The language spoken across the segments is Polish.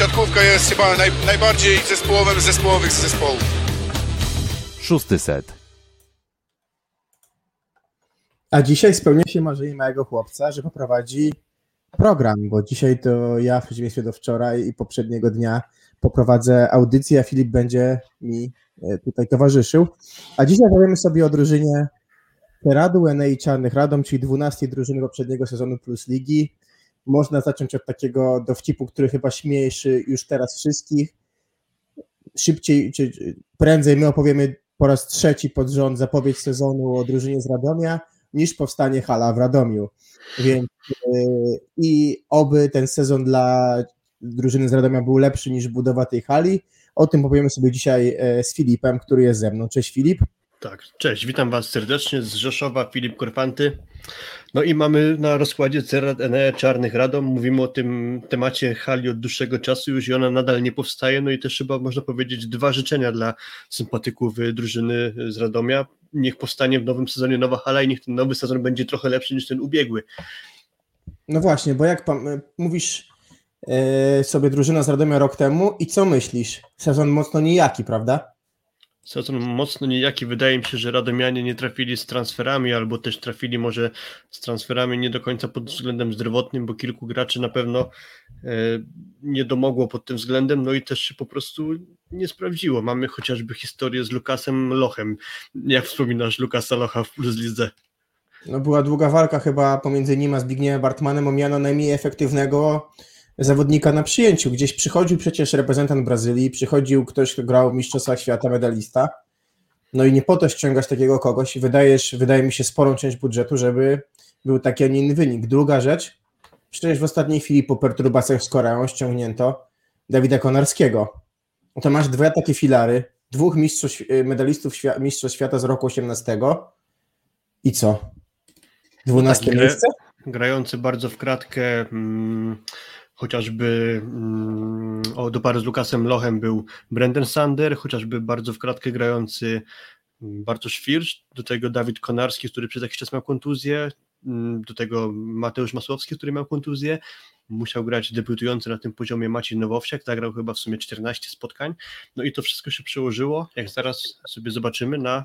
siatkówka jest chyba najbardziej zespołowym z zespołowych zespołów. 600. A dzisiaj spełnia się marzenie małego chłopca, że poprowadzi program, bo dzisiaj to ja w przeciwieństwie do wczoraj i poprzedniego dnia poprowadzę audycję, a Filip będzie mi tutaj towarzyszył. A dzisiaj powiemy sobie o drużynie Raduni i Czarnych Radom, czyli 12 drużyny poprzedniego sezonu plus ligi. Można zacząć od takiego dowcipu, który chyba śmieszy już teraz wszystkich. Szybciej czy prędzej my opowiemy po raz trzeci pod rząd zapowiedź sezonu o drużynie z Radomia, niż powstanie hala w Radomiu. Więc i oby ten sezon dla drużyny z Radomia był lepszy niż budowa tej hali. O tym powiemy sobie dzisiaj z Filipem, który jest ze mną. Cześć Filip. Tak, cześć, witam Was serdecznie z Rzeszowa, Filip Korfanty. No i mamy na rozkładzie CRN Czarnych Radom, mówimy o tym temacie hali od dłuższego czasu już i ona nadal nie powstaje, no i też chyba można powiedzieć dwa życzenia dla sympatyków drużyny z Radomia. Niech powstanie w nowym sezonie nowa hala i niech ten nowy sezon będzie trochę lepszy niż ten ubiegły. No właśnie, bo jak mówisz sobie drużyna z Radomia rok temu i co myślisz? Sezon mocno nijaki, prawda? Sezon mocno nijaki. Wydaje mi się, że radomianie nie trafili z transferami, albo też trafili może z transferami nie do końca pod względem zdrowotnym, bo kilku graczy na pewno nie domogło pod tym względem, no i też się po prostu nie sprawdziło. Mamy chociażby historię z Łukaszem Lochem. Jak wspominasz Łukasza Locha w PlusLidze? No była długa walka chyba pomiędzy nim a Zbigniewem Bartmanem o miano najmniej efektywnego zawodnika na przyjęciu. Gdzieś przychodził przecież reprezentant Brazylii, przychodził ktoś, kto grał w Mistrzostwach Świata, medalista. No i nie po to ściągasz takiego kogoś. Wydaje mi się, sporą część budżetu, żeby był taki, a nie inny wynik. Druga rzecz, przecież w ostatniej chwili po perturbacjach z Koreą ściągnięto Dawida Konarskiego. To masz dwa takie filary, dwóch medalistów Mistrzostw Świata z roku 18 i co? 12 miejsce? Grający bardzo w kratkę... Chociażby do pary z Łukaszem Lochem był Brandon Sander, chociażby bardzo w kratkę grający Bartosz Firszt, do tego Dawid Konarski, który przez jakiś czas miał kontuzję, do tego Mateusz Masłowski, który miał kontuzję, musiał grać debiutujący na tym poziomie Maciej Nowowsiak, zagrał chyba w sumie 14 spotkań, no i to wszystko się przełożyło, jak zaraz sobie zobaczymy, na...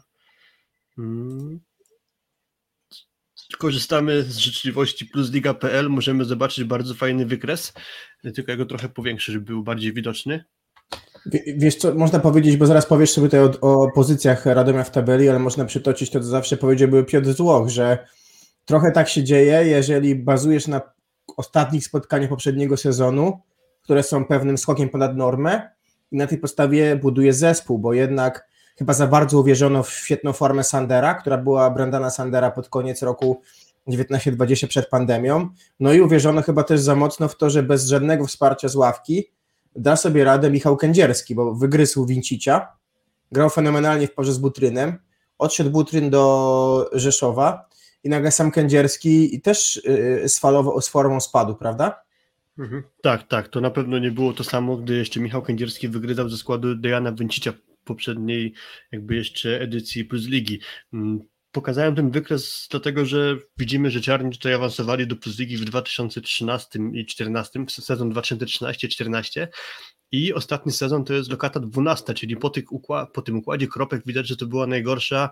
Korzystamy z życzliwości plusliga.pl, możemy zobaczyć bardzo fajny wykres, tylko ja go trochę powiększę, żeby był bardziej widoczny. Wiesz co, można powiedzieć, bo zaraz powiesz sobie tutaj o pozycjach Radomia w tabeli, ale można przytoczyć to, co zawsze powiedziałby Piotr Złoch, że trochę tak się dzieje, jeżeli bazujesz na ostatnich spotkaniach poprzedniego sezonu, które są pewnym skokiem ponad normę i na tej podstawie budujesz zespół, bo jednak... Chyba za bardzo uwierzono w świetną formę Sandera, która była Brandona Sandera pod koniec roku 19-20 przed pandemią. No i uwierzono chyba też za mocno w to, że bez żadnego wsparcia z ławki da sobie radę Michał Kędzierski, bo wygryzł Wincicia, grał fenomenalnie w parze z Butrynem, odszedł Butryn do Rzeszowa i nagle sam Kędzierski też sfalował, z formą spadł, prawda? Mhm. Tak, to na pewno nie było to samo, gdy jeszcze Michał Kędzierski wygryzał ze składu Dejana Wincicia poprzedniej jakby jeszcze edycji Plus Ligi. Pokazałem ten wykres dlatego, że widzimy, że Czarni tutaj awansowali do Plus Ligi w 2013 i 2014, sezon 2013-14 i ostatni sezon to jest lokata 12, czyli po tym układzie kropek widać, że to była najgorsza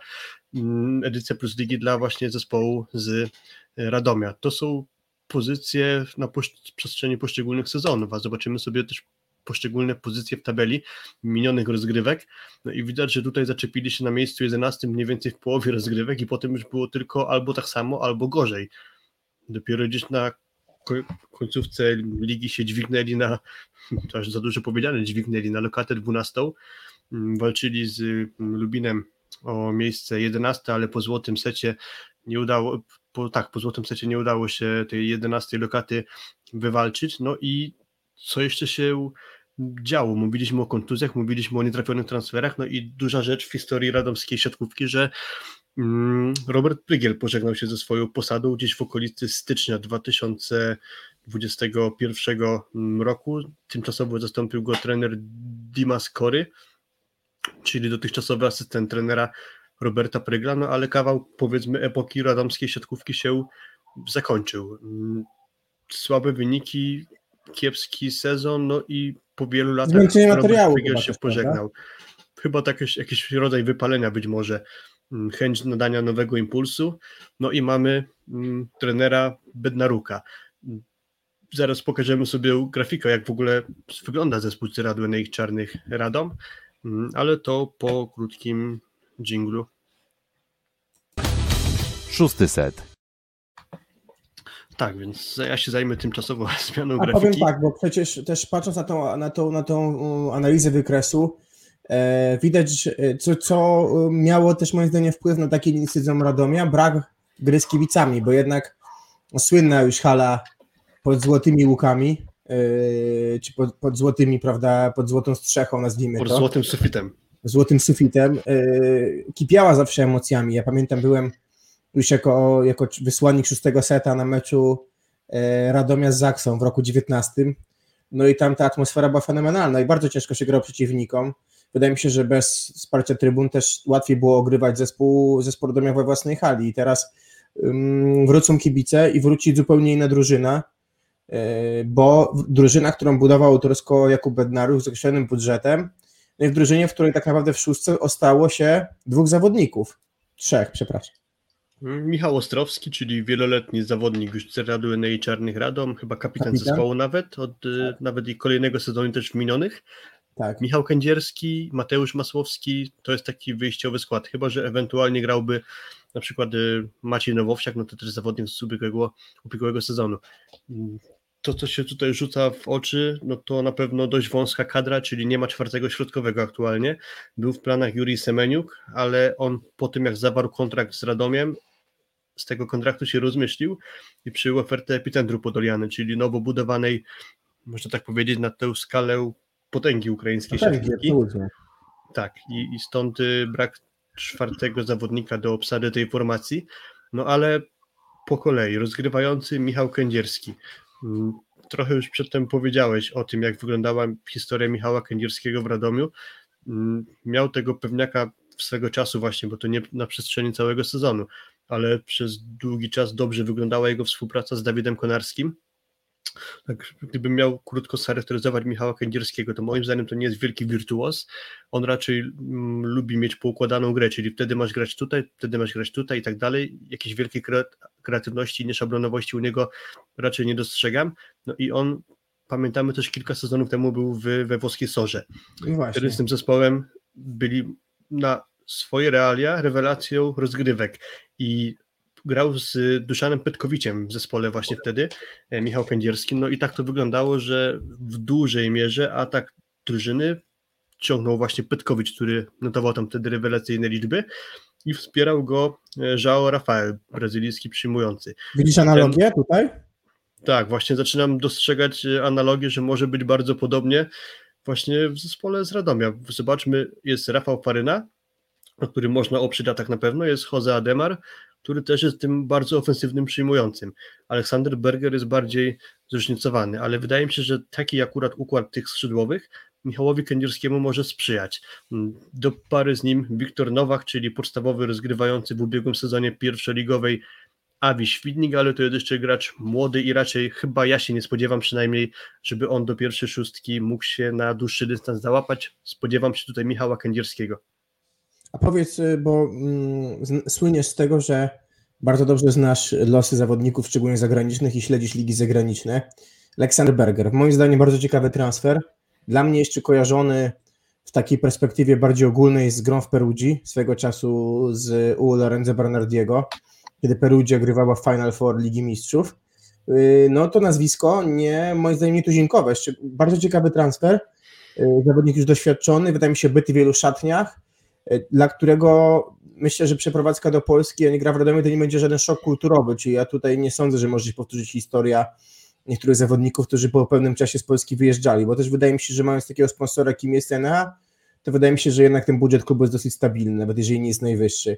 edycja Plus Ligi dla właśnie zespołu z Radomia. To są pozycje na przestrzeni poszczególnych sezonów, a zobaczymy sobie też poszczególne pozycje w tabeli minionych rozgrywek, no i widać, że tutaj zaczepili się na miejscu 11 mniej więcej w połowie rozgrywek i potem już było tylko albo tak samo, albo gorzej. Dopiero gdzieś na końcówce ligi się dźwignęli na, to aż za dużo powiedziane, dźwignęli na lokatę 12, walczyli z Lubinem o miejsce 11, ale po złotym secie nie udało, po złotym secie nie udało się tej 11 lokaty wywalczyć, no i co jeszcze się działo? Mówiliśmy o kontuzjach, mówiliśmy o nietrafionych transferach, no i duża rzecz w historii radomskiej siatkówki, że Robert Prygiel pożegnał się ze swoją posadą gdzieś w okolicy stycznia 2021 roku. Tymczasowo zastąpił go trener Dimas Kory, czyli dotychczasowy asystent trenera Roberta Prygla, no ale kawał, powiedzmy, epoki radomskiej siatkówki się zakończył. Słabe wyniki, kiepski sezon, no i po wielu latach Szpigiel się pożegnał. Chyba tak jakiś rodzaj wypalenia być może, chęć nadania nowego impulsu. No i mamy trenera Bednaruka. Zaraz pokażemy sobie grafikę, jak w ogóle wygląda zespół Cyradłeny i Czarnych Radom, ale to po krótkim dżinglu. 600. Tak, więc ja się zajmę tymczasowo zmianą grafiki. Powiem tak, bo przecież też patrząc na tą analizę wykresu, widać, co miało też moim zdaniem wpływ na taki decyzją Radomia, brak gry z kibicami, bo jednak słynna już hala pod złotymi łukami, czy pod złotymi, prawda, pod złotą strzechą, nazwijmy to. Pod złotym sufitem. Złotym sufitem. Kipiała zawsze emocjami. Ja pamiętam, byłem już jako wysłannik 6. seta na meczu Radomia z Zaksą w roku 19. No i tam ta atmosfera była fenomenalna i bardzo ciężko się grało przeciwnikom. Wydaje mi się, że bez wsparcia trybun też łatwiej było ogrywać zespół Radomia we własnej hali. I teraz wrócą kibice i wróci zupełnie inna drużyna, bo drużyna, którą budował autorsko Jakub Bednaruk z określonym budżetem, no i w drużynie, w której tak naprawdę w szóstce ostało się trzech zawodników. Michał Ostrowski, czyli wieloletni zawodnik już Cyradłeny i Czarnych Radom, chyba kapitan zespołu nawet, nawet i kolejnego sezonu też w minionych. Tak. Michał Kędzierski, Mateusz Masłowski, to jest taki wyjściowy skład, chyba że ewentualnie grałby na przykład Maciej Nowowsiak, no to też zawodnik z ubiegłego sezonu. To, co się tutaj rzuca w oczy, no to na pewno dość wąska kadra, czyli nie ma czwartego środkowego aktualnie. Był w planach Jurij Semeniuk, ale on po tym, jak zawarł kontrakt z Radomiem, z tego kontraktu się rozmyślił i przyjął ofertę Epicentrum Podoliany, czyli nowo budowanej, można tak powiedzieć, na tę skalę potęgi ukraińskiej siatkówki. Tak, i stąd brak czwartego zawodnika do obsady tej formacji. No ale po kolei rozgrywający Michał Kędzierski. Trochę już przedtem powiedziałeś o tym, jak wyglądała historia Michała Kędzierskiego w Radomiu. Miał tego pewniaka swego czasu właśnie, bo to nie na przestrzeni całego sezonu, ale przez długi czas dobrze wyglądała jego współpraca z Dawidem Konarskim. Tak, gdybym miał krótko scharakteryzować Michała Kędzierskiego, to moim zdaniem to nie jest wielki wirtuoz. On raczej lubi mieć poukładaną grę, czyli wtedy masz grać tutaj i tak dalej. Jakiejś wielkiej kreatywności, nieszablonowości u niego raczej nie dostrzegam. No i on, pamiętamy też, kilka sezonów temu był we włoskiej Sorze. Wtedy z tym zespołem byli na swoje realia rewelacją rozgrywek i grał z Dušanem Petkowiciem w zespole właśnie wtedy, Michał Kędzierski. No i tak to wyglądało, że w dużej mierze atak drużyny ciągnął właśnie Petković, który notował tam wtedy rewelacyjne liczby i wspierał go João Rafael, brazylijski przyjmujący. Widzisz analogię tutaj? Tak, właśnie zaczynam dostrzegać analogię, że może być bardzo podobnie właśnie w zespole z Radomia. Zobaczmy, jest Rafał Faryna, o którym można oprzeć atak na pewno, jest Jose Ademar, który też jest tym bardzo ofensywnym przyjmującym. Aleksander Berger jest bardziej zróżnicowany, ale wydaje mi się, że taki akurat układ tych skrzydłowych Michałowi Kędzierskiemu może sprzyjać. Do pary z nim Wiktor Nowak, czyli podstawowy rozgrywający w ubiegłym sezonie pierwszoligowej Awi Świdnik, ale to jest jeszcze gracz młody i raczej chyba ja się nie spodziewam przynajmniej, żeby on do pierwszej szóstki mógł się na dłuższy dystans załapać. Spodziewam się tutaj Michała Kędzierskiego. A powiedz, bo słyniesz z tego, że bardzo dobrze znasz losy zawodników, szczególnie zagranicznych, i śledzisz ligi zagraniczne. Aleksander Berger, moim zdaniem bardzo ciekawy transfer. Dla mnie jeszcze kojarzony w takiej perspektywie bardziej ogólnej z grą w Perugii, swego czasu z u Lorenzo Bernardiego, kiedy Perugia grywała w Final Four Ligi Mistrzów. No to nazwisko moim zdaniem nietuzinkowe. Bardzo ciekawy transfer. Zawodnik już doświadczony, wydaje mi się byty w wielu szatniach, dla którego myślę, że przeprowadzka do Polski, a nie gra w Radomiu, to nie będzie żaden szok kulturowy, czyli ja tutaj nie sądzę, że może się powtórzyć historia niektórych zawodników, którzy po pewnym czasie z Polski wyjeżdżali, bo też wydaje mi się, że mając takiego sponsora, kim jest NA, to wydaje mi się, że jednak ten budżet klubu jest dosyć stabilny, nawet jeżeli nie jest najwyższy.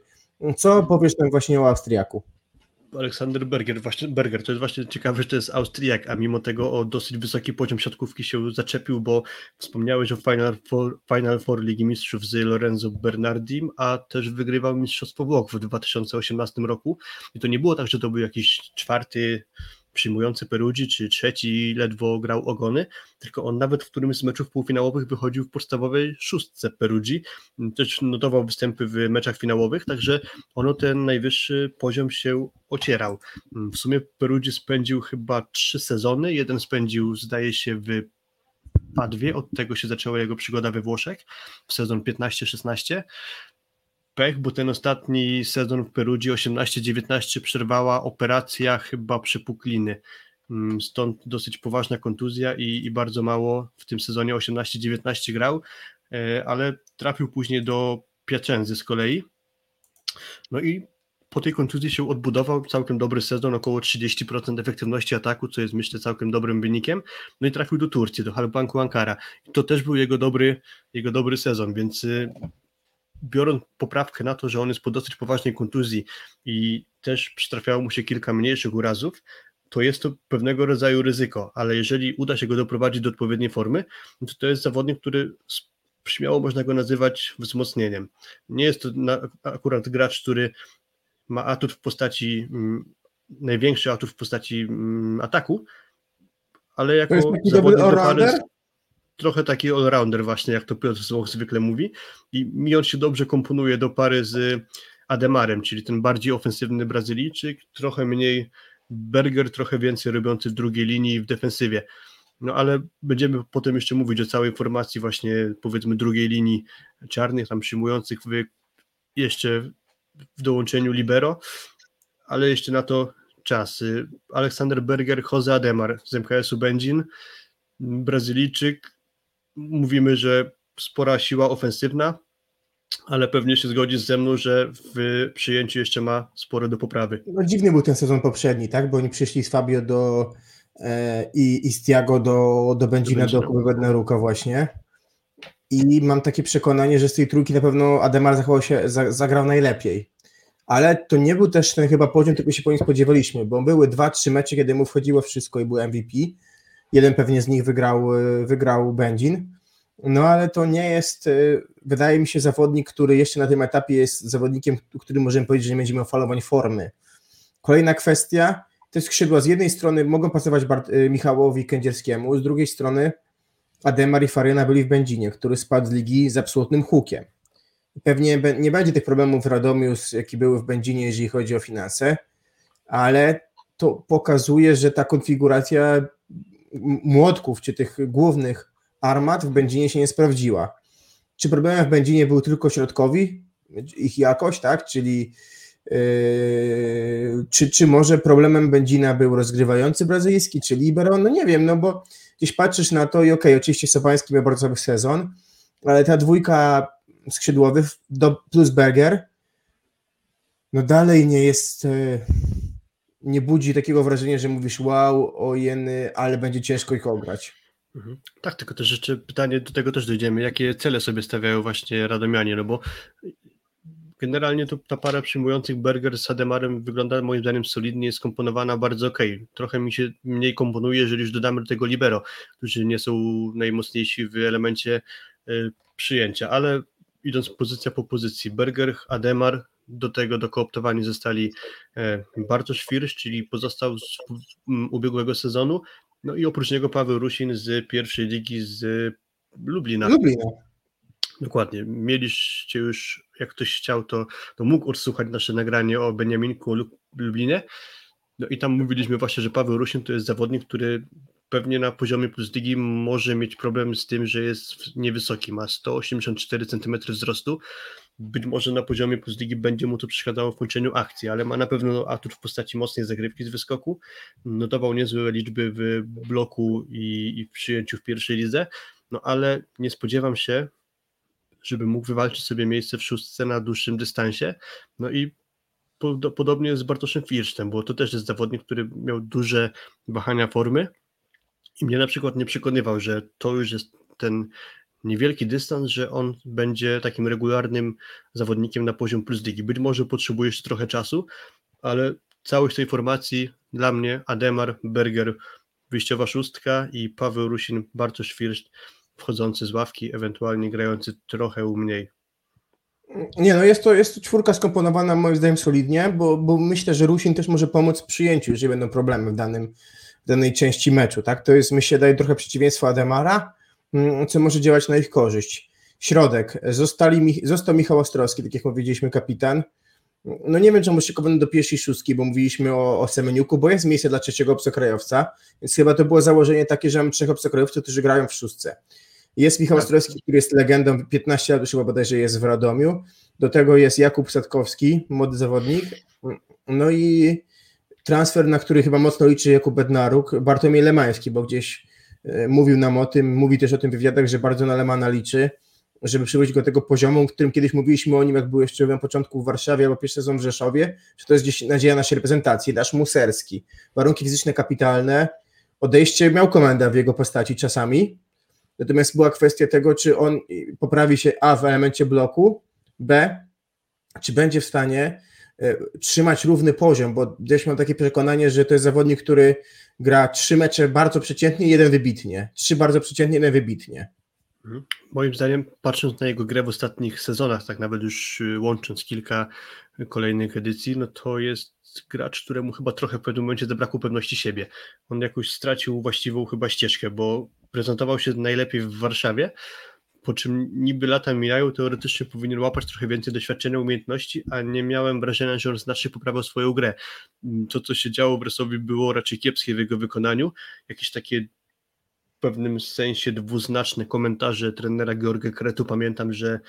Co powiesz tam właśnie o Austriaku? Aleksander Berger, to jest właśnie ciekawe, że to jest Austriak, a mimo tego o dosyć wysoki poziom siatkówki się zaczepił, bo wspomniałeś o Final Four Ligi Mistrzów z Lorenzo Bernardim, a też wygrywał Mistrzostwo Włoch w 2018 roku i to nie było tak, że to był jakiś czwarty przyjmujący Perudzi, czy trzeci ledwo grał ogony, tylko on nawet w którymś z meczów półfinałowych wychodził w podstawowej szóstce Perudzi, też notował występy w meczach finałowych, także ono ten najwyższy poziom się ocierał. W sumie Perudzi spędził chyba 3 sezony, jeden spędził zdaje się w Padwie, od tego się zaczęła jego przygoda we Włoszech w sezon 15-16, pech, bo ten ostatni sezon w Perudzi 18-19 przerwała operacja chyba przepukliny, stąd dosyć poważna kontuzja i bardzo mało w tym sezonie 18-19 grał, ale trafił później do Piacenzy z kolei, no i po tej kontuzji się odbudował, całkiem dobry sezon, około 30% efektywności ataku, co jest myślę całkiem dobrym wynikiem, no i trafił do Turcji, do Halbanku Ankara. I to też był jego dobry sezon, więc biorąc poprawkę na to, że on jest po dosyć poważnej kontuzji i też przytrafiało mu się kilka mniejszych urazów, to jest to pewnego rodzaju ryzyko, ale jeżeli uda się go doprowadzić do odpowiedniej formy, to jest zawodnik, który śmiało można go nazywać wzmocnieniem. Nie jest to akurat gracz, który ma atut w postaci, największy atut w postaci ataku, ale jako zawodnik do pary, trochę taki all-rounder właśnie, jak to Piotr Złoch zwykle mówi, i mi on się dobrze komponuje do pary z Ademarem, czyli ten bardziej ofensywny Brazylijczyk, trochę mniej Berger, trochę więcej robiący w drugiej linii w defensywie. No ale będziemy potem jeszcze mówić o całej formacji właśnie, powiedzmy, drugiej linii czarnych, tam przyjmujących jeszcze w dołączeniu libero, ale jeszcze na to czas. Aleksander Berger, Jose Ademar z MKS-u Będzin, Brazylijczyk, mówimy, że spora siła ofensywna, ale pewnie się zgodzi ze mną, że w przyjęciu jeszcze ma sporo do poprawy. No, dziwny był ten sezon poprzedni, tak? Bo oni przyszli z Fabio i z Tiago do Będzina, do Jakuba Bednaruka właśnie. I mam takie przekonanie, że z tej trójki na pewno Ademar zagrał najlepiej. Ale to nie był też ten chyba poziom, tylko się po nim spodziewaliśmy, bo były 2-3 mecze, kiedy mu wchodziło wszystko i był MVP. Jeden pewnie z nich wygrał Będzin. No ale to nie jest, wydaje mi się, zawodnik, który jeszcze na tym etapie jest zawodnikiem, który możemy powiedzieć, że nie będzie miał falowań formy. Kolejna kwestia, te skrzydła z jednej strony mogą pasować Michałowi Kędzierskiemu, z drugiej strony Ademar i Faryna byli w Będzinie, który spadł z ligi z absolutnym hukiem. Pewnie nie będzie tych problemów w Radomiu, jakie były w Będzinie, jeżeli chodzi o finanse, ale to pokazuje, że ta konfiguracja młotków, czy tych głównych armat w Będzinie się nie sprawdziła. Czy problemem w Będzinie był tylko środkowi, ich jakość, tak? Czyli czy może problemem Będzina był rozgrywający brazylijski, czy libero? No nie wiem, no bo gdzieś patrzysz na to i okej, oczywiście Sobański miał bardzo dobry sezon, ale ta dwójka skrzydłowych plus Berger, no dalej nie jest... nie budzi takiego wrażenia, że mówisz wow, ojeny, ale będzie ciężko ich ograć. Mhm. Tak, tylko też jeszcze pytanie, do tego też dojdziemy, jakie cele sobie stawiają właśnie radomianie, no bo generalnie to ta para przyjmujących Berger z Ademarem wygląda moim zdaniem solidnie, jest skomponowana bardzo okej. Trochę mi się mniej komponuje, jeżeli już dodamy do tego libero, którzy nie są najmocniejsi w elemencie przyjęcia, ale idąc pozycja po pozycji, Berger, Ademar, do tego dokooptowani zostali Bartosz Firszt, czyli pozostał z ubiegłego sezonu, no i oprócz niego Paweł Rusin z pierwszej ligi z Lublina. Dokładnie, mieliście już, jak ktoś chciał, to mógł odsłuchać nasze nagranie o Beniaminku, o Lublinie, no i tam mówiliśmy właśnie, że Paweł Rusin to jest zawodnik, który pewnie na poziomie plus ligi może mieć problem z tym, że jest niewysoki, ma 184 cm wzrostu, być może na poziomie plus ligi będzie mu to przeszkadzało w kończeniu akcji, ale ma na pewno atut w postaci mocnej zagrywki z wyskoku, notował niezłe liczby w bloku i w przyjęciu w pierwszej lidze, no ale nie spodziewam się, żeby mógł wywalczyć sobie miejsce w szóstce na dłuższym dystansie, no i podobnie z Bartoszem Firsztem, bo to też jest zawodnik, który miał duże wahania formy i mnie na przykład nie przekonywał, że to już jest ten niewielki dystans, że on będzie takim regularnym zawodnikiem na poziom plus ligi. Być może potrzebuje jeszcze trochę czasu, ale całość tej formacji dla mnie Ademar, Berger, wyjściowa szóstka i Paweł Rusin, Bartosz Firszt wchodzący z ławki, ewentualnie grający trochę mniej. Nie, no jest to czwórka skomponowana moim zdaniem solidnie, bo myślę, że Rusin też może pomóc w przyjęciu, jeżeli będą problemy w danej części meczu, tak? To jest, myślę, daje trochę przeciwieństwo Ademara, co może działać na ich korzyść. Środek. Został Michał Ostrowski, tak jak powiedzieliśmy, kapitan. No nie wiem, czemu szykowano do pierwszej szóstki, bo mówiliśmy o Semeniuku, bo jest miejsce dla trzeciego obcokrajowca, więc chyba to było założenie takie, że mamy trzech obcokrajowców, którzy grają w szóstce. Jest Michał Ostrowski, który jest legendą, 15 lat już chyba bodajże jest w Radomiu. Do tego jest Jakub Sadkowski, młody zawodnik. No i transfer, na który chyba mocno liczy Jakub Bednaruk, Bartłomiej Lemański, bo gdzieś mówił nam o tym, mówi też o tym w wywiadach, że bardzo na Lemana liczy, żeby przywrócić go do tego poziomu, w którym kiedyś mówiliśmy o nim, jak był jeszcze na początku w Warszawie albo pierwszy sezon w Rzeszowie, że to jest gdzieś nadzieja naszej reprezentacji, nasz Muserski. Warunki fizyczne kapitalne, odejście miał Komenda w jego postaci czasami, natomiast była kwestia tego, czy on poprawi się A w elemencie bloku, B, czy będzie w stanie trzymać równy poziom, bo gdzieś mam takie przekonanie, że to jest zawodnik, który gra 3 mecze bardzo przeciętnie, 1 wybitnie. 3 bardzo przeciętnie, 1 wybitnie. Moim zdaniem, patrząc na jego grę w ostatnich sezonach, tak nawet już łącząc kilka kolejnych edycji, no to jest gracz, któremu chyba trochę w pewnym momencie zabrakło pewności siebie. On jakoś stracił właściwą chyba ścieżkę, bo prezentował się najlepiej w Warszawie, po czym niby lata mijają, teoretycznie powinien łapać trochę więcej doświadczenia, umiejętności, a nie miałem wrażenia, że on znacznie poprawiał swoją grę. To, co się działo w Bresowi, było raczej kiepskie w jego wykonaniu. Jakieś takie w pewnym sensie dwuznaczne komentarze trenera Georga Kretu, pamiętam, że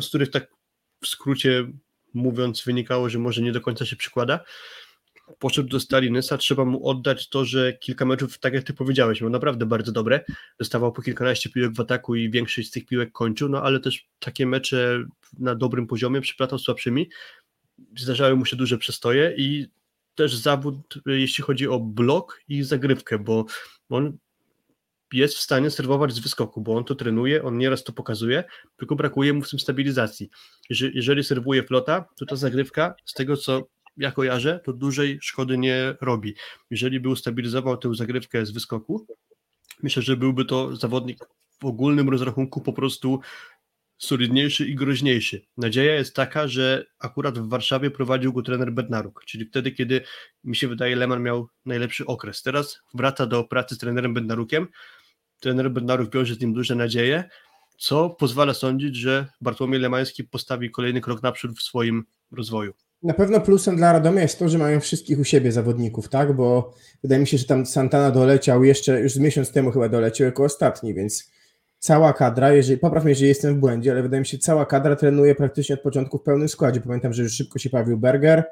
z których tak w skrócie mówiąc wynikało, że może nie do końca się przykłada. Poszedł do Stalinysa, trzeba mu oddać to, że kilka meczów, tak jak ty powiedziałeś, miał naprawdę bardzo dobre, dostawał po kilkanaście piłek w ataku i większość z tych piłek kończył, no ale też takie mecze na dobrym poziomie przyplatał słabszymi, zdarzały mu się duże przestoje i też zawód, jeśli chodzi o blok i zagrywkę, bo on jest w stanie serwować z wyskoku, bo on to trenuje, on nieraz to pokazuje, tylko brakuje mu w tym stabilizacji. Jeżeli serwuje flota, to ta zagrywka, z tego co ja kojarzę, to dużej szkody nie robi. Jeżeli by ustabilizował tę zagrywkę z wyskoku, myślę, że byłby to zawodnik w ogólnym rozrachunku po prostu solidniejszy i groźniejszy. Nadzieja jest taka, że akurat w Warszawie prowadził go trener Bednaruk, czyli wtedy, kiedy mi się wydaje, Leman miał najlepszy okres. Teraz wraca do pracy z trenerem Bednarukiem. Trener Bednaruk wiąże z nim duże nadzieje, co pozwala sądzić, że Bartłomiej Lemański postawi kolejny krok naprzód w swoim rozwoju. Na pewno plusem dla Radomia jest to, że mają wszystkich u siebie zawodników, tak? Bo wydaje mi się, że tam Santana doleciał jeszcze, już z miesiąc temu chyba doleciał jako ostatni, więc cała kadra, popraw mnie, jeżeli jestem w błędzie, ale wydaje mi się, cała kadra trenuje praktycznie od początku w pełnym składzie. Pamiętam, że już szybko się pojawił Berger,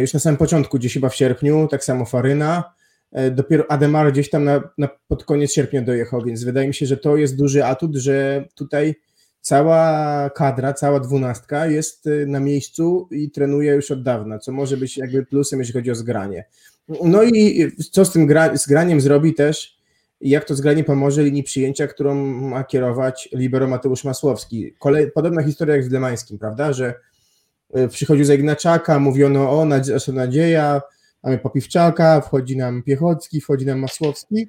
już na samym początku, gdzieś chyba w sierpniu, tak samo Faryna, dopiero Ademar gdzieś tam pod koniec sierpnia dojechał, więc wydaje mi się, że to jest duży atut, że tutaj cała kadra, cała dwunastka jest na miejscu i trenuje już od dawna, co może być jakby plusem, jeśli chodzi o zgranie. No i co z tym zgraniem zrobi też, jak to zgranie pomoże linii przyjęcia, którą ma kierować libero Mateusz Masłowski. Podobna historia jak z Lemańskim, prawda, że przychodził za Ignaczaka, mówiono o nadzieja, mamy Popiwczaka, wchodzi nam Piechocki, wchodzi nam Masłowski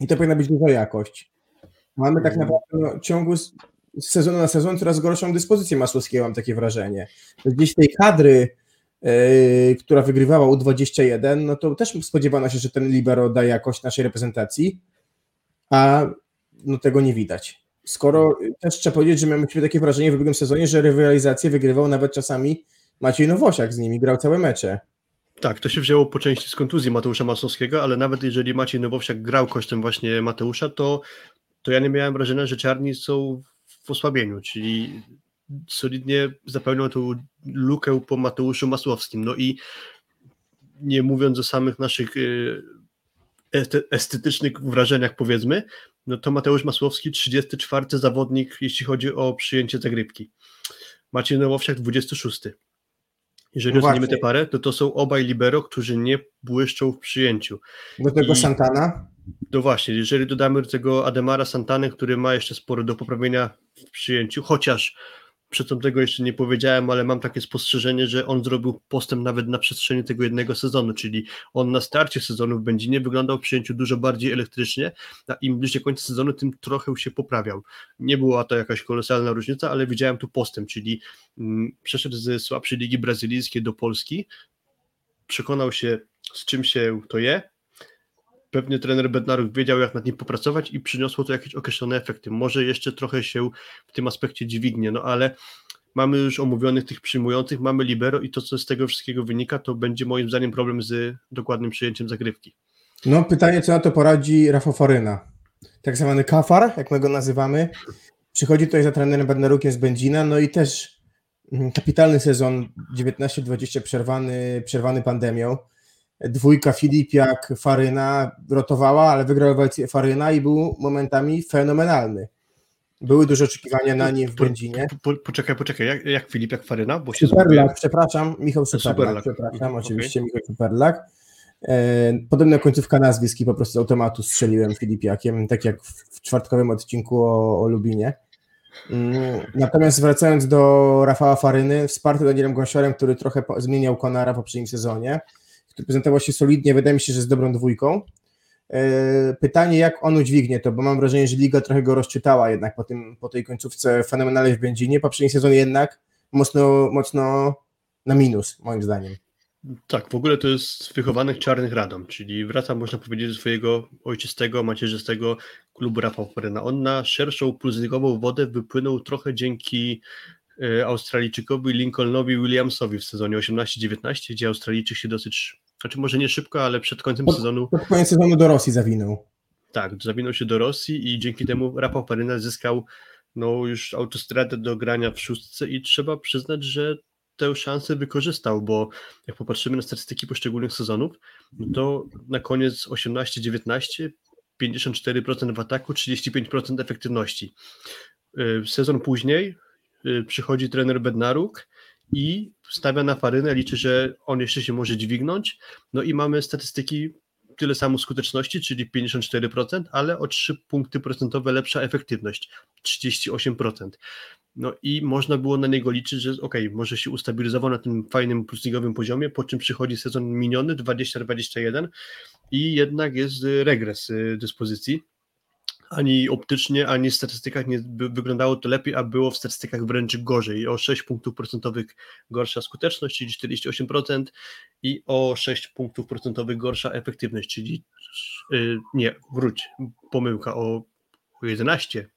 i to powinna być duża jakość. Mamy tak naprawdę w ciągu z sezonu na sezon coraz gorszą dyspozycję Masłowskiego, mam takie wrażenie. Gdzieś tej kadry, która wygrywała U21, no to też spodziewano się, że ten libero da jakość naszej reprezentacji, a no tego nie widać. Skoro też trzeba powiedzieć, że miałem takie wrażenie w ubiegłym sezonie, że rywalizację wygrywał nawet czasami Maciej Nowowsiak, z nimi grał całe mecze. Tak, to się wzięło po części z kontuzji Mateusza Masłowskiego, ale nawet jeżeli Maciej Nowowsiak grał kosztem właśnie Mateusza, to ja nie miałem wrażenia, że Czarni są w osłabieniu, czyli solidnie zapełnią tą lukę po Mateuszu Masłowskim. No i nie mówiąc o samych naszych estetycznych wrażeniach, powiedzmy, no to Mateusz Masłowski 34. zawodnik, jeśli chodzi o przyjęcie zagrywki. Maciej Nowowsiak 26. Jeżeli oceniamy tę parę, to są obaj libero, którzy nie błyszczą w przyjęciu. Do tego Santana? No właśnie, jeżeli dodamy do tego Ademara Santany, który ma jeszcze sporo do poprawienia w przyjęciu, chociaż Przy tym tego jeszcze nie powiedziałem, ale mam takie spostrzeżenie, że on zrobił postęp nawet na przestrzeni tego jednego sezonu, czyli on na starcie sezonu w Będzinie wyglądał w przyjęciu dużo bardziej elektrycznie, a im bliżej końca sezonu, tym trochę się poprawiał. Nie była to jakaś kolosalna różnica, ale widziałem tu postęp, czyli przeszedł ze słabszej ligi brazylijskiej do Polski, przekonał się, z czym się to je. Pewnie trener Bednaruk wiedział, jak nad nim popracować i przyniosło to jakieś określone efekty. Może jeszcze trochę się w tym aspekcie dźwignie, no ale mamy już omówionych tych przyjmujących, mamy libero i to, co z tego wszystkiego wynika, to będzie moim zdaniem problem z dokładnym przyjęciem zagrywki. No pytanie, co na to poradzi Rafał Faryna. Tak zwany kafar, jak my go nazywamy. Przychodzi tutaj za trenerem Bednarukiem z Będzina, no i też kapitalny sezon 19-20 przerwany pandemią. Dwójka Filipiak, Faryna rotowała, ale wygrał Faryna i był momentami fenomenalny. Były duże oczekiwania na nie w Będzinie. Poczekaj, jak Filipiak, Faryna? Bo się Superlak, przepraszam, Michał Superlak. Przepraszam, oczywiście okay. Michał Superlak. Podobna końcówka nazwisk i po prostu z automatu strzeliłem Filipiakiem, tak jak w czwartkowym odcinku o Lubinie. Natomiast wracając do Rafała Faryny, wsparty Danielem Gąsiorem, który trochę zmieniał Konara w poprzednim sezonie, który prezentował się solidnie, wydaje mi się, że z dobrą dwójką. Pytanie, jak on udźwignie to, bo mam wrażenie, że Liga trochę go rozczytała jednak po tej końcówce fenomenalnej w Będzinie. Poprzedni sezon jednak mocno na minus, moim zdaniem. Tak, w ogóle to jest z wychowanych Czarnych Radom, czyli wraca, można powiedzieć, do swojego ojczystego, macierzystego klubu Rafał Faryna. On na szerszą plusligową wodę wypłynął trochę dzięki Australijczykowi, Lincolnowi, Williamsowi w sezonie 18-19, gdzie Australijczyk się dosyć, znaczy może nie szybko, ale przed końcem sezonu... Pod koniec sezonu do Rosji zawinął. Tak, zawinął się do Rosji i dzięki temu Rafał Faryna zyskał już autostradę do grania w szóstce i trzeba przyznać, że tę szansę wykorzystał, bo jak popatrzymy na statystyki poszczególnych sezonów, to na koniec 18-19 54% w ataku, 35% efektywności. Sezon później przychodzi trener Bednaruk i stawia na Farynę, liczy, że on jeszcze się może dźwignąć, no i mamy statystyki tyle samo skuteczności, czyli 54%, ale o 3 punkty procentowe lepsza efektywność, 38%. No i można było na niego liczyć, że może się ustabilizował na tym fajnym plusligowym poziomie, po czym przychodzi sezon miniony 20-21 i jednak jest regres dyspozycji. Ani optycznie, ani w statystykach nie wyglądało to lepiej, a było w statystykach wręcz gorzej. O 6 punktów procentowych gorsza skuteczność, czyli 48% i o 6 punktów procentowych gorsza efektywność, czyli o 11,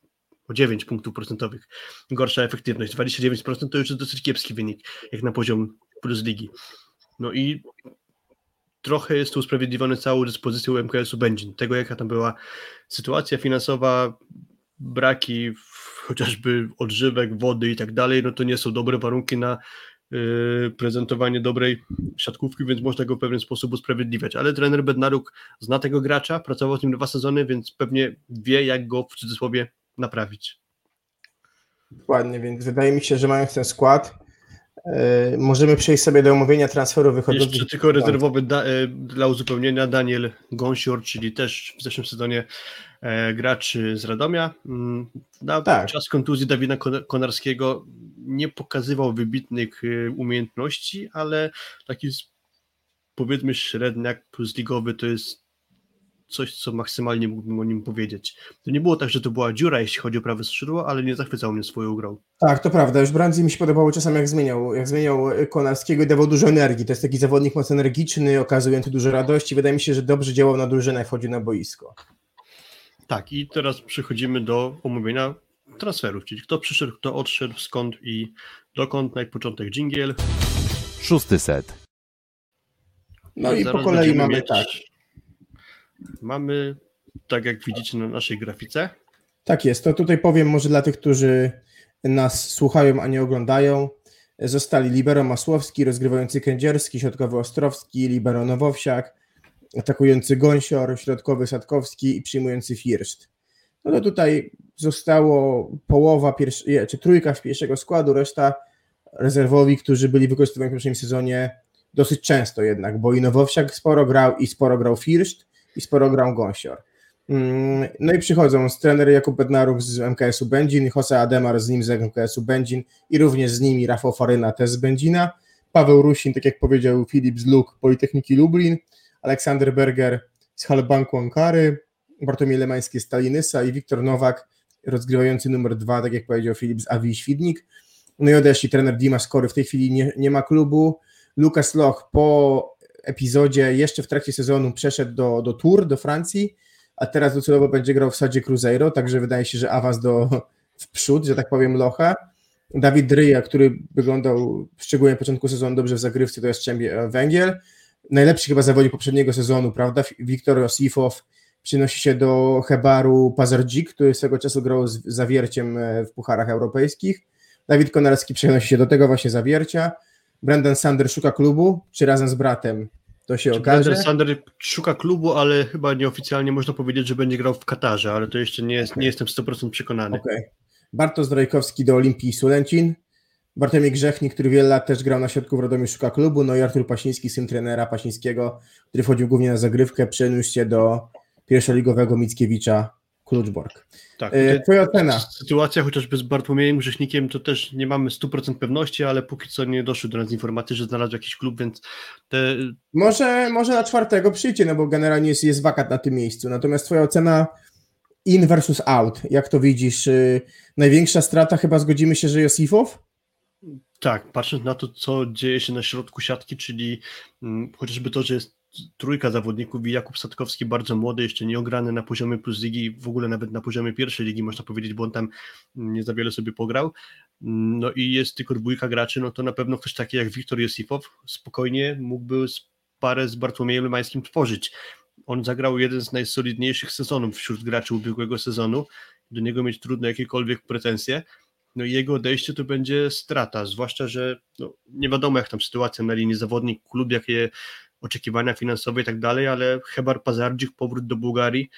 o 9 punktów procentowych gorsza efektywność. 29% to już jest dosyć kiepski wynik, jak na poziom plus ligi. No i trochę jest to usprawiedliwione całą dyspozycją MKS-u Będzin, tego jaka tam była sytuacja finansowa, braki chociażby odżywek, wody i tak dalej, no to nie są dobre warunki na prezentowanie dobrej siatkówki, więc można go w pewien sposób usprawiedliwiać, ale trener Bednaruk zna tego gracza, pracował z nim 2 sezony, więc pewnie wie, jak go w cudzysłowie naprawić. Dokładnie, więc wydaje mi się, że mając ten skład, możemy przejść sobie do omówienia transferu wychodzących. Jeszcze tylko rezerwowy dla uzupełnienia Daniel Gąsior, czyli też w zeszłym sezonie gracz z Radomia. Czas kontuzji Dawida Konarskiego nie pokazywał wybitnych umiejętności, ale taki powiedzmy średniak plusligowy to jest coś, co maksymalnie mógłbym o nim powiedzieć. To nie było tak, że to była dziura, jeśli chodzi o prawe skrzydło, ale nie zachwycał mnie swoją grą. Tak, to prawda. Już Brandon mi się podobało czasem, jak zmieniał Konarskiego i dawał dużo energii. To jest taki zawodnik mocno energiczny, okazujący dużo radości. Wydaje mi się, że dobrze działał na drużynę, jak wchodził na boisko. Tak, i teraz przechodzimy do omówienia transferów, czyli kto przyszedł, kto odszedł, skąd i dokąd. Na początek dżingiel. 600. No i po kolei mamy tak. Mamy, tak jak widzicie na naszej grafice. Tak jest, to tutaj powiem może dla tych, którzy nas słuchają, a nie oglądają. Zostali libero Masłowski, rozgrywający Kędzierski, środkowy Ostrowski, libero Nowowsiak, atakujący Gąsior, środkowy Sadkowski i przyjmujący Firszt. No to tutaj zostało trójka z pierwszego składu, reszta rezerwowi, którzy byli wykorzystywani w poprzednim sezonie dosyć często jednak, bo i Nowowsiak sporo grał Firszt, i sporo grał Gąsior. No i przychodzą trener Jakub Bednaruk z MKS-u Będzin, Jose Ademar z nim z MKS-u Będzin i również z nimi Rafał Faryna też z Będzina, Paweł Rusin, tak jak powiedział Filip, z Lug Politechniki Lublin, Aleksander Berger z Halbanku Ankary, Bartłomiej Lemański z Talinysa i Wiktor Nowak, rozgrywający numer 2, tak jak powiedział Filip, z Awii Świdnik. No i odeszli trener Dimas Kory, w tej chwili nie ma klubu. Łukasz Loch po epizodzie, jeszcze w trakcie sezonu, przeszedł do Tours, do Francji, a teraz docelowo będzie grał w Sadzie Cruzeiro, także wydaje się, że awans w przód, że tak powiem, Locha. Dawid Ryja, który wyglądał szczególnie na początku sezonu dobrze w zagrywce, to jest Węgiel. Najlepszy chyba zawodnik poprzedniego sezonu, prawda? Wiktor Josifow przynosi się do Hebaru Pazardzik, który swego czasu grał z Zawierciem w pucharach europejskich. Dawid Konarski przenosi się do tego właśnie Zawiercia. Brandon Sander szuka klubu, czy razem z bratem, to się okaże. Brandon Sander szuka klubu, ale chyba nieoficjalnie można powiedzieć, że będzie grał w Katarze, ale to jeszcze nie jestem 100% przekonany. Okay. Bartosz Zdrajkowski do Olimpii Sulęcin. Bartłomiej Grzechnik, który wiele lat też grał na środku w Radomiu, szuka klubu. No i Artur Pasiński, syn trenera Pasińskiego, który wchodził głównie na zagrywkę, przeniósł się do pierwszoligowego Mickiewicza Kluczbork. Tak, twoja ocena. Sytuacja chociażby z Bartłomiejem Grzechnikiem, to też nie mamy 100% pewności, ale póki co nie doszły do nas informacji, że znalazł jakiś klub, więc... Może na 4 przyjdzie, no bo generalnie jest wakat na tym miejscu. Natomiast twoja ocena in versus out, jak to widzisz? Największa strata, chyba zgodzimy się, że Josifow? Tak, patrząc na to, co dzieje się na środku siatki, czyli chociażby to, że jest 3 zawodników i Jakub Sadkowski bardzo młody, jeszcze nieograny na poziomie plus ligi, w ogóle nawet na poziomie pierwszej ligi można powiedzieć, bo on tam nie za wiele sobie pograł, no i jest tylko 2 graczy, no to na pewno ktoś taki jak Wiktor Josifow spokojnie mógłby parę z Bartłomiejem Lemańskim tworzyć. On zagrał jeden z najsolidniejszych sezonów wśród graczy ubiegłego sezonu, do niego mieć trudno jakiekolwiek pretensje. No i jego odejście to będzie strata, zwłaszcza, że nie wiadomo jak tam sytuacja na linii zawodnik, klub, jakie oczekiwania finansowe i tak dalej, ale Hebar Pazardzik, powrót do Bułgarii,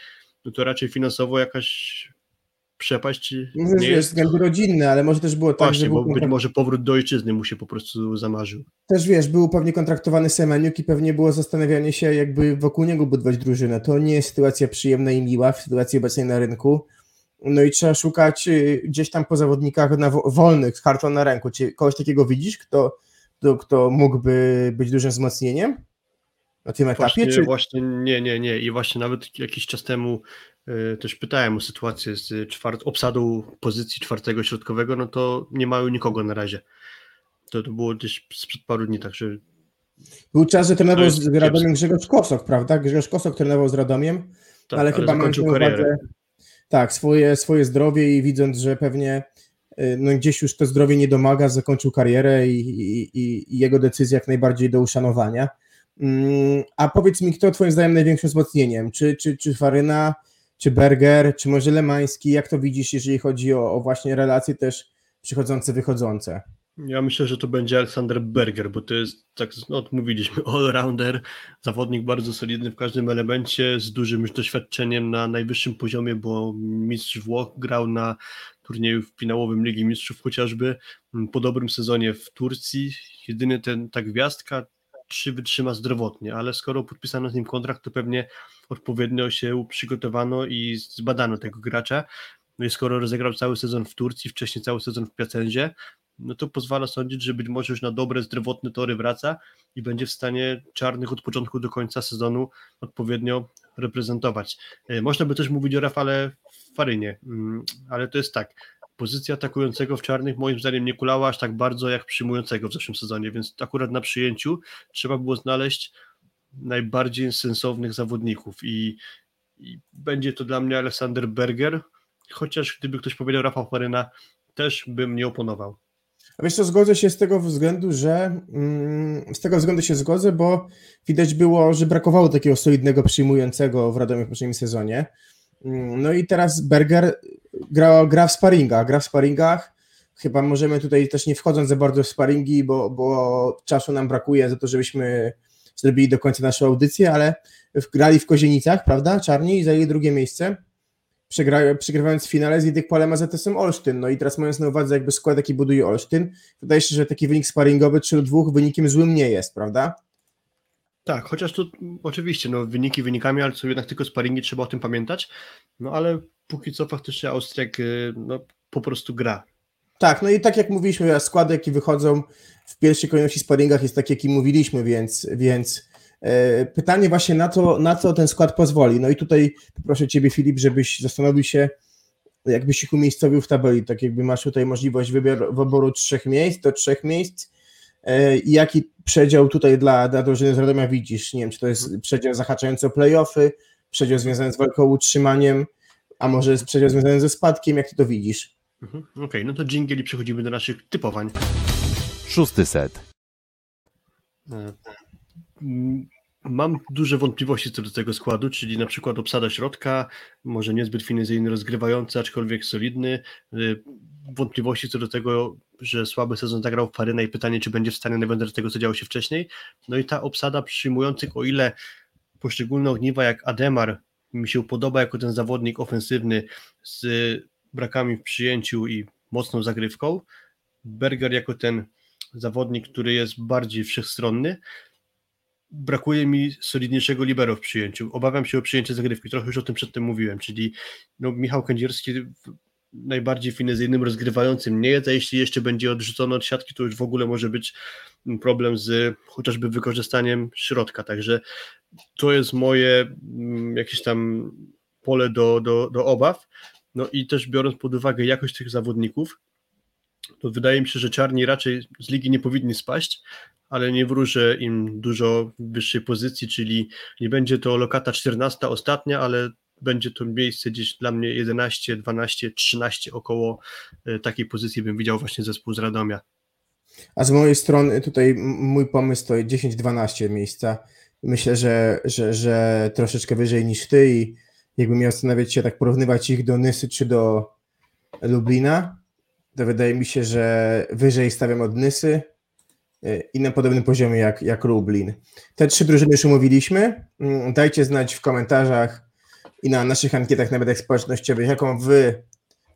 no to raczej finansowo jakaś przepaść. Może nie jest względy rodzinne, ale może też było tak, właśnie, że... Właśnie, bo być może powrót do ojczyzny mu się po prostu zamarzył. Też wiesz, był pewnie kontraktowany Semeniuk i pewnie było zastanawianie się, jakby wokół niego budować drużynę. To nie jest sytuacja przyjemna i miła w sytuacji obecnej na rynku. No i trzeba szukać gdzieś tam po zawodnikach na wolnych, z kartą na ręku. Czy kogoś takiego widzisz, kto mógłby być dużym wzmocnieniem na tym etapie? Właśnie nie. I właśnie nawet jakiś czas temu też pytałem o sytuację z obsadą pozycji 4 środkowego, no to nie mają nikogo na razie. To było gdzieś sprzed paru dni, także... Był czas, że trenował z Radomiem Grzegorz Kosok, prawda? Grzegorz Kosok trenował z Radomiem, tak, ale chyba zakończył karierę. Tak, swoje zdrowie i widząc, że pewnie gdzieś już to zdrowie nie domaga, zakończył karierę i jego decyzja jak najbardziej do uszanowania. A powiedz mi, kto twoim zdaniem największym wzmocnieniem? Czy Faryna, czy Berger, czy może Lemański? Jak to widzisz, jeżeli chodzi o właśnie relacje też przychodzące, wychodzące? Ja myślę, że to będzie Aleksander Berger, bo to jest, tak mówiliśmy, all-rounder, zawodnik bardzo solidny w każdym elemencie, z dużym już doświadczeniem na najwyższym poziomie, bo mistrz Włoch grał na turnieju finałowym Ligi Mistrzów chociażby, po dobrym sezonie w Turcji. Jedyny ta gwiazdka, czy wytrzyma zdrowotnie, ale skoro podpisano z nim kontrakt, to pewnie odpowiednio się przygotowano i zbadano tego gracza. No i skoro rozegrał cały sezon w Turcji, wcześniej cały sezon w Piacenzie, no to pozwala sądzić, że być może już na dobre, zdrowotne tory wraca i będzie w stanie czarnych od początku do końca sezonu odpowiednio reprezentować. Można by też mówić o Rafale Farynie, ale to jest tak, pozycja atakującego w czarnych moim zdaniem nie kulała aż tak bardzo jak przyjmującego w zeszłym sezonie, więc akurat na przyjęciu trzeba było znaleźć najbardziej sensownych zawodników i będzie to dla mnie Aleksander Berger, chociaż gdyby ktoś powiedział Rafał Faryna, też bym nie oponował. A wiesz co, zgodzę się z tego względu, bo widać było, że brakowało takiego solidnego przyjmującego w Radomiu w poprzednim sezonie. No i teraz Berger gra w sparingach. Chyba możemy tutaj też nie wchodząc za bardzo w sparingi, bo czasu nam brakuje za to, żebyśmy zrobili do końca naszą audycję, ale grali w Kozienicach, prawda? Czarni i zajęli 2 miejsce, przegrywając w finale z Idykpolem AZS-em Olsztyn. No i teraz mając na uwadze jakby skład, jaki buduje Olsztyn, wydaje się, że taki wynik sparingowy 3-2 wynikiem złym nie jest, prawda? Tak, chociaż tu oczywiście wyniki wynikami, ale są jednak tylko sparingi, trzeba o tym pamiętać. No ale póki co faktycznie Austriak po prostu gra. Tak, no i tak jak mówiliśmy, składy, jakie wychodzą w pierwszej kolejności sparingach, jest tak, jaki mówiliśmy, więc pytanie właśnie na co ten skład pozwoli. No i tutaj poproszę Ciebie, Filip, żebyś zastanowił się, jakbyś ich umiejscowił w tabeli. Tak jakby masz tutaj możliwość wyboru trzech miejsc. I jaki przedział tutaj dla drużyny z Radomia widzisz? Nie wiem, czy to jest przedział zahaczający o play-offy, przedział związany z walką o utrzymaniem, a może jest przedział związany ze spadkiem? Jak Ty to widzisz? Okej, no to dżingiel i przechodzimy do naszych typowań. 600. Mam duże wątpliwości co do tego składu, czyli na przykład obsada środka, może niezbyt finezyjny rozgrywający, aczkolwiek solidny. Wątpliwości co do tego, że słaby sezon zagrał Faryna i pytanie, czy będzie w stanie nawiązać do tego, co działo się wcześniej. No i ta obsada przyjmujących, o ile poszczególne ogniwa jak Ademar mi się podoba jako ten zawodnik ofensywny z brakami w przyjęciu i mocną zagrywką, Berger jako ten zawodnik, który jest bardziej wszechstronny, brakuje mi solidniejszego libero w przyjęciu. Obawiam się o przyjęcie zagrywki, trochę już o tym przedtem mówiłem, czyli Michał Kędzierski najbardziej finezyjnym rozgrywającym nie jest, a jeśli jeszcze będzie odrzucony od siatki, to już w ogóle może być problem z chociażby wykorzystaniem środka, także to jest moje jakieś tam pole do obaw. No i też biorąc pod uwagę jakość tych zawodników, to wydaje mi się, że Czarni raczej z ligi nie powinni spaść, ale nie wróżę im dużo wyższej pozycji, czyli nie będzie to lokata 14 ostatnia, ale będzie to miejsce gdzieś dla mnie 11, 12, 13, około takiej pozycji bym widział właśnie zespół z Radomia. A z mojej strony tutaj mój pomysł to 10-12 miejsca. Myślę, że troszeczkę wyżej niż ty i jakbym miał zastanawiać się, tak porównywać ich do Nysy czy do Lublina, to wydaje mi się, że wyżej stawiam od Nysy i na podobnym poziomie jak Lublin. Te trzy drużyny już omówiliśmy. Dajcie znać w komentarzach i na naszych ankietach, nawet społecznościowych, jaką wy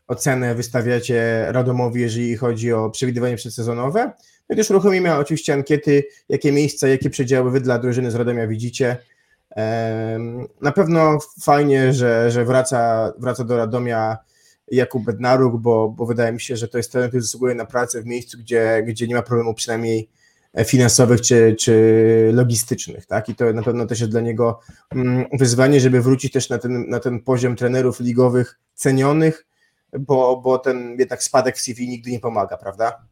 ocenę wystawiacie Radomowi, jeżeli chodzi o przewidywanie przedsezonowe. No i też uruchomimy oczywiście ankiety, jakie miejsca, jakie przedziały wy dla drużyny z Radomia widzicie. Na pewno fajnie, że wraca do Radomia Jakub Bednaruk, bo wydaje mi się, że to jest trener, który zasługuje na pracę w miejscu, gdzie nie ma problemu przynajmniej finansowych czy logistycznych, tak? I to na pewno też jest dla niego wyzwanie, żeby wrócić też na ten poziom trenerów ligowych cenionych, bo ten jednak spadek w CV nigdy nie pomaga, prawda?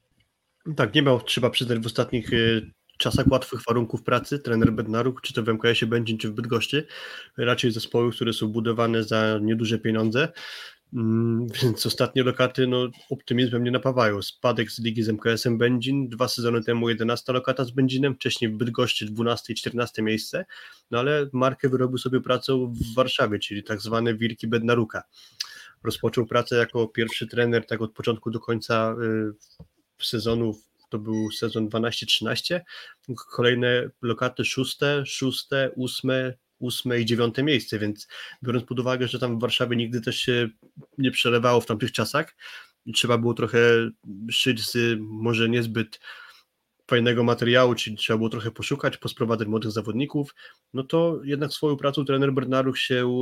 Tak, nie miał, trzeba przyznać, w ostatnich czasach łatwych warunków pracy trener Bednaruk, czy to w MKS-ie Będzin, czy w Bydgoszczy, raczej zespoły, które są budowane za nieduże pieniądze, więc ostatnie lokaty optymizmem nie napawają. Spadek z ligi z MKS-em Będzin, 2 sezony temu 11 lokata z Będzinem, wcześniej w Bydgoszczy 12 i 14 miejsce, ale markę wyrobił sobie pracą w Warszawie, czyli tak zwane wilki Bednaruka. Rozpoczął pracę jako pierwszy trener tak od początku do końca sezonu. To był sezon 12-13, kolejne lokaty 6., 6., 8., 8. i 9. miejsce, więc biorąc pod uwagę, że tam w Warszawie nigdy też się nie przelewało w tamtych czasach i trzeba było trochę szyć z może niezbyt fajnego materiału, czyli trzeba było trochę poszukać, posprowadzać młodych zawodników, to jednak swoją pracą trener Bednaruk się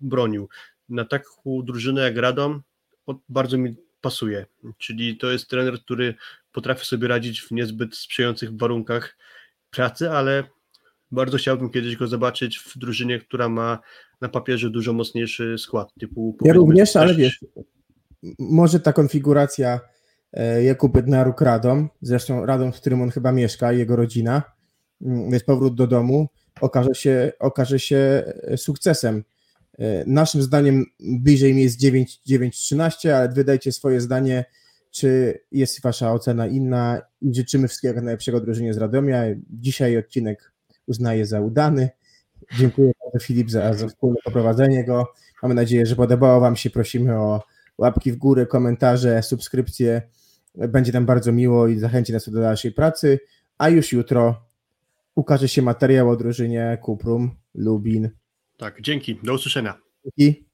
bronił. Na taką drużynę jak Radom bardzo mi pasuje, czyli to jest trener, który potrafi sobie radzić w niezbyt sprzyjających warunkach pracy, ale bardzo chciałbym kiedyś go zobaczyć w drużynie, która ma na papierze dużo mocniejszy skład. Typu, ja również, ale wiesz, może ta konfiguracja Jakub Bednaruk Radom, zresztą Radom, w którym on chyba mieszka, jego rodzina, więc powrót do domu, okaże się sukcesem. Naszym zdaniem bliżej mi jest 9-13, ale wydajcie swoje zdanie, czy jest wasza ocena inna i życzymy wszystkiego najlepszego drużynie z Radomia. Dzisiaj odcinek uznaję za udany. Dziękuję bardzo, Filip, za wspólne poprowadzenie go. Mamy nadzieję, że podobało wam się. Prosimy o łapki w górę, komentarze, subskrypcje. Będzie nam bardzo miło i zachęci nas do dalszej pracy. A już jutro ukaże się materiał o drużynie Cuprum Lubin. Tak, dzięki. Do usłyszenia. Dzięki.